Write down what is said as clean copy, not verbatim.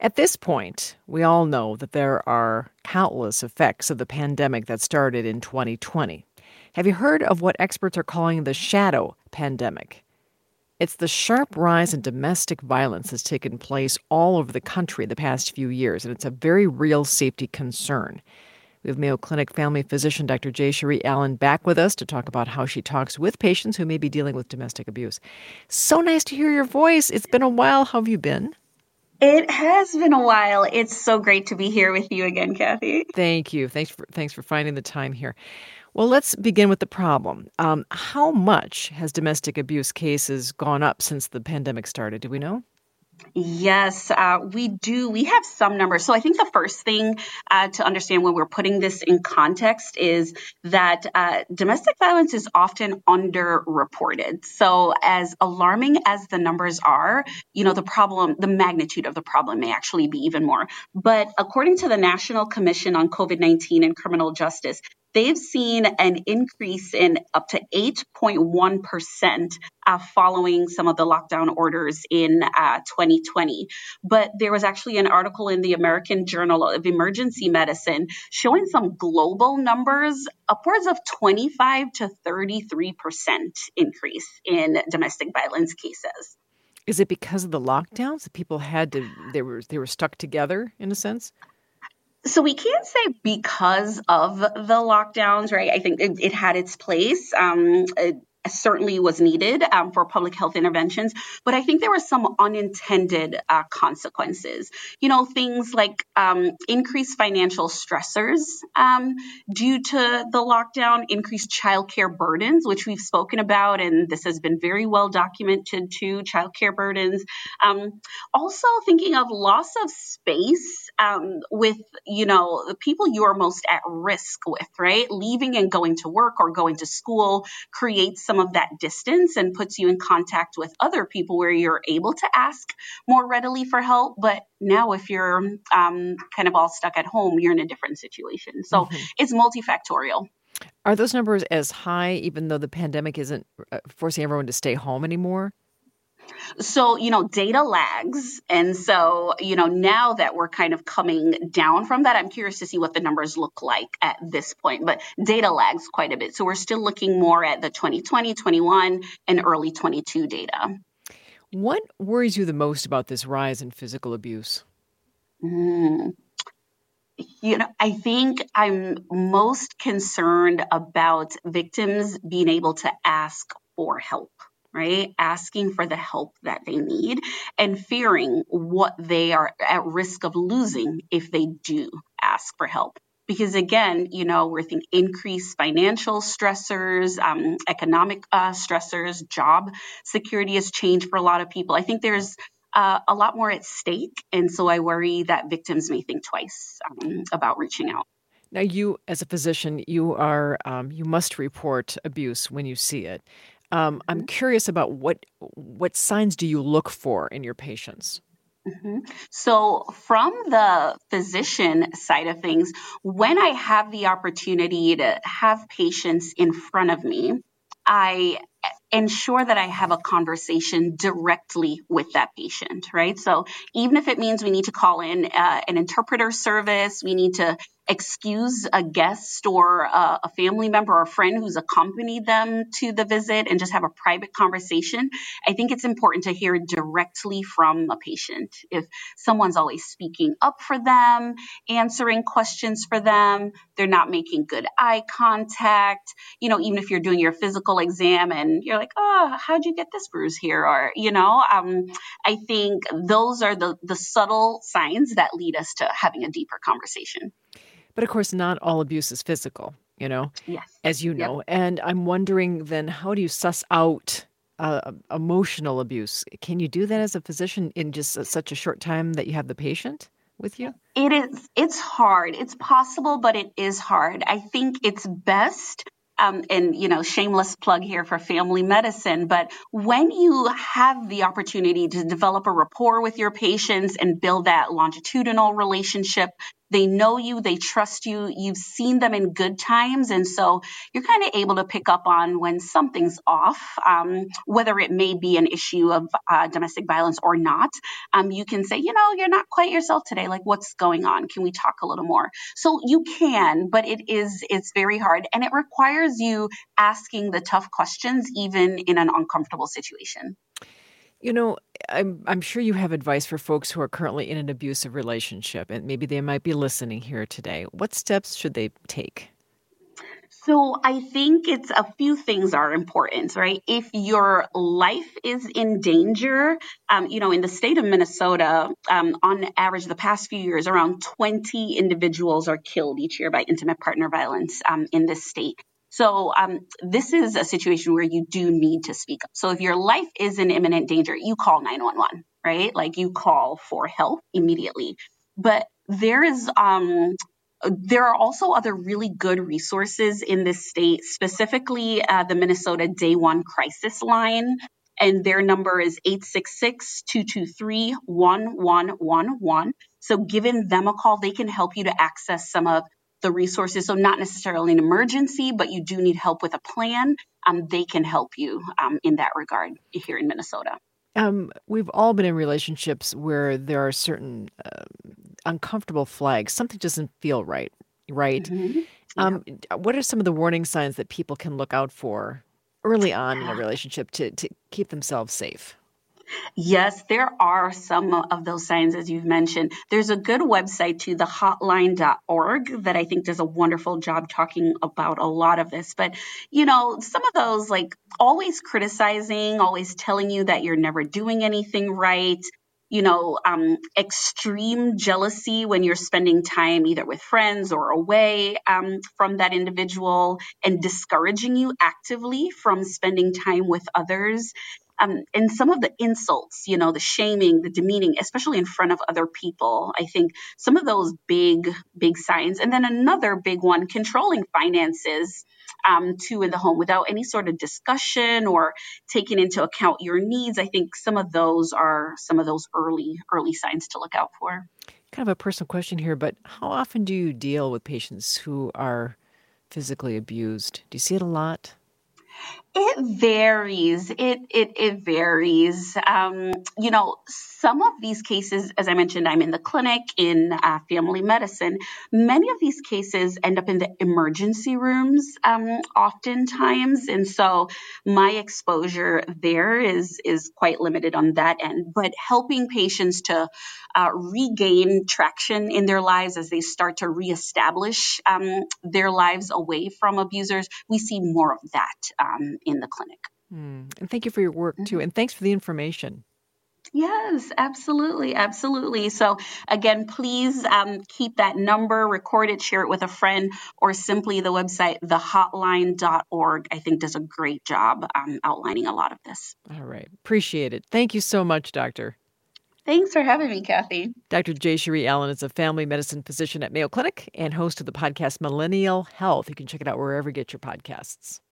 At this point, we all know that there are countless effects of the pandemic that started in 2020. Have you heard of what experts are calling the shadow pandemic? It's the sharp rise in domestic violence that's taken place all over the country the past few years, and it's a very real safety concern. We have Mayo Clinic family physician Dr. Jayshree Allen back with us to talk about how she talks with patients who may be dealing with domestic abuse. So nice to hear your voice. It's been a while. How have you been? It has been a while. It's so great to be here with you again, Kathy. Thank you. Thanks for finding the time here. Well, let's begin with the problem. How much has domestic abuse cases gone up since the pandemic started? Do we know? Yes, we do. We have some numbers. So I think the first thing to understand when we're putting this in context is that domestic violence is often underreported. So as alarming as the numbers are, the problem, the magnitude of the problem may actually be even more. But according to the National Commission on COVID-19 and Criminal Justice, they've seen an increase in up to 8.1% following some of the lockdown orders in 2020. But there was actually an article in the American Journal of Emergency Medicine showing some global numbers, upwards of 25 to 33% increase in domestic violence cases. Is it because of the lockdowns that people had to, they were stuck together in a sense? So we can't say because of the lockdowns, right? I think it had its place. It certainly was needed for public health interventions, but I think there were some unintended consequences. Things like increased financial stressors due to the lockdown, increased childcare burdens, which we've spoken about, and this has been very well documented too, childcare burdens. Also thinking of loss of space with, the people you are most at risk with, right? Leaving and going to work or going to school creates some of that distance and puts you in contact with other people where you're able to ask more readily for help. But now if you're kind of all stuck at home, you're in a different situation. So It's multifactorial. Are those numbers as high even though the pandemic isn't forcing everyone to stay home anymore? So, data lags. And so, now that we're kind of coming down from that, I'm curious to see what the numbers look like at this point. But data lags quite a bit. So we're still looking more at the 2020, 21, and early 22 data. What worries you the most about this rise in physical abuse? I think I'm most concerned about victims being able to ask for help. Right? Asking for the help that they need and fearing what they are at risk of losing if they do ask for help. Because again, we're thinking increased financial stressors, economic stressors, job security has changed for a lot of people. I think there's a lot more at stake. And so I worry that victims may think twice about reaching out. Now, you as a physician, you must report abuse when you see it. I'm curious about what signs do you look for in your patients? So from the physician side of things, when I have the opportunity to have patients in front of me, I ensure that I have a conversation directly with that patient, right? So even if it means we need to call in an interpreter service, we need to excuse a guest or a family member or a friend who's accompanied them to the visit and just have a private conversation, I think it's important to hear directly from a patient. If someone's always speaking up for them, answering questions for them, they're not making good eye contact, even if you're doing your physical exam and you're like, oh, how'd you get this bruise here? Or, I think those are the subtle signs that lead us to having a deeper conversation. But of course, not all abuse is physical, Yes. As you know. Yep. And I'm wondering then, how do you suss out emotional abuse? Can you do that as a physician in just such a short time that you have the patient with you? It's hard. It's possible, but it is hard. I think it's best. Shameless plug here for family medicine. But when you have the opportunity to develop a rapport with your patients and build that longitudinal relationship, They know you, they trust you, you've seen them in good times. And so you're kind of able to pick up on when something's off, whether it may be an issue of domestic violence or not. You can say, you know, you're not quite yourself today. Like, what's going on? Can we talk a little more? So you can, but it's very hard. And it requires you asking the tough questions, even in an uncomfortable situation. You know, I'm sure you have advice for folks who are currently in an abusive relationship, and maybe they might be listening here today. What steps should they take? So I think it's a few things are important, right? If your life is in danger, you know, in the state of Minnesota, on average, the past few years, around 20 individuals are killed each year by intimate partner violence in this state. So this is a situation where you do need to speak up. So if your life is in imminent danger, you call 911, right? Like, you call for help immediately. But there are also other really good resources in this state, specifically the Minnesota Day One Crisis Line. And their number is 866-223-1111. So giving them a call, they can help you to access some of the resources. So not necessarily an emergency, but you do need help with a plan. They can help you in that regard here in Minnesota. We've all been in relationships where there are certain uncomfortable flags. Something doesn't feel right, right? Mm-hmm. Yeah. What are some of the warning signs that people can look out for early on in a relationship to keep themselves safe? Yes, there are some of those signs, as you've mentioned. There's a good website too, thehotline.org, that I think does a wonderful job talking about a lot of this. But, you know, some of those, like always criticizing, always telling you that you're never doing anything right. You know, extreme jealousy when you're spending time either with friends or away from that individual, and discouraging you actively from spending time with others. And some of the insults, you know, the shaming, the demeaning, especially in front of other people. I think some of those big signs. And then another big one, controlling finances too in the home without any sort of discussion or taking into account your needs. I think some of those are some of those early signs to look out for. Kind of a personal question here, but how often do you deal with patients who are physically abused? Do you see it a lot? It varies. It varies. You know, some of these cases, as I mentioned, I'm in the clinic in family medicine. Many of these cases end up in the emergency rooms oftentimes. And so my exposure there is quite limited on that end. But helping patients to regain traction in their lives as they start to reestablish their lives away from abusers, we see more of that in the clinic. And thank you for your work too. And thanks for the information. Yes, absolutely. Absolutely. So again, please keep that number, record it, share it with a friend, or simply the website, thehotline.org, I think does a great job outlining a lot of this. All right. Appreciate it. Thank you so much, Doctor. Thanks for having me, Kathy. Dr. Jayshree Allen is a family medicine physician at Mayo Clinic and host of the podcast Millennial Health. You can check it out wherever you get your podcasts.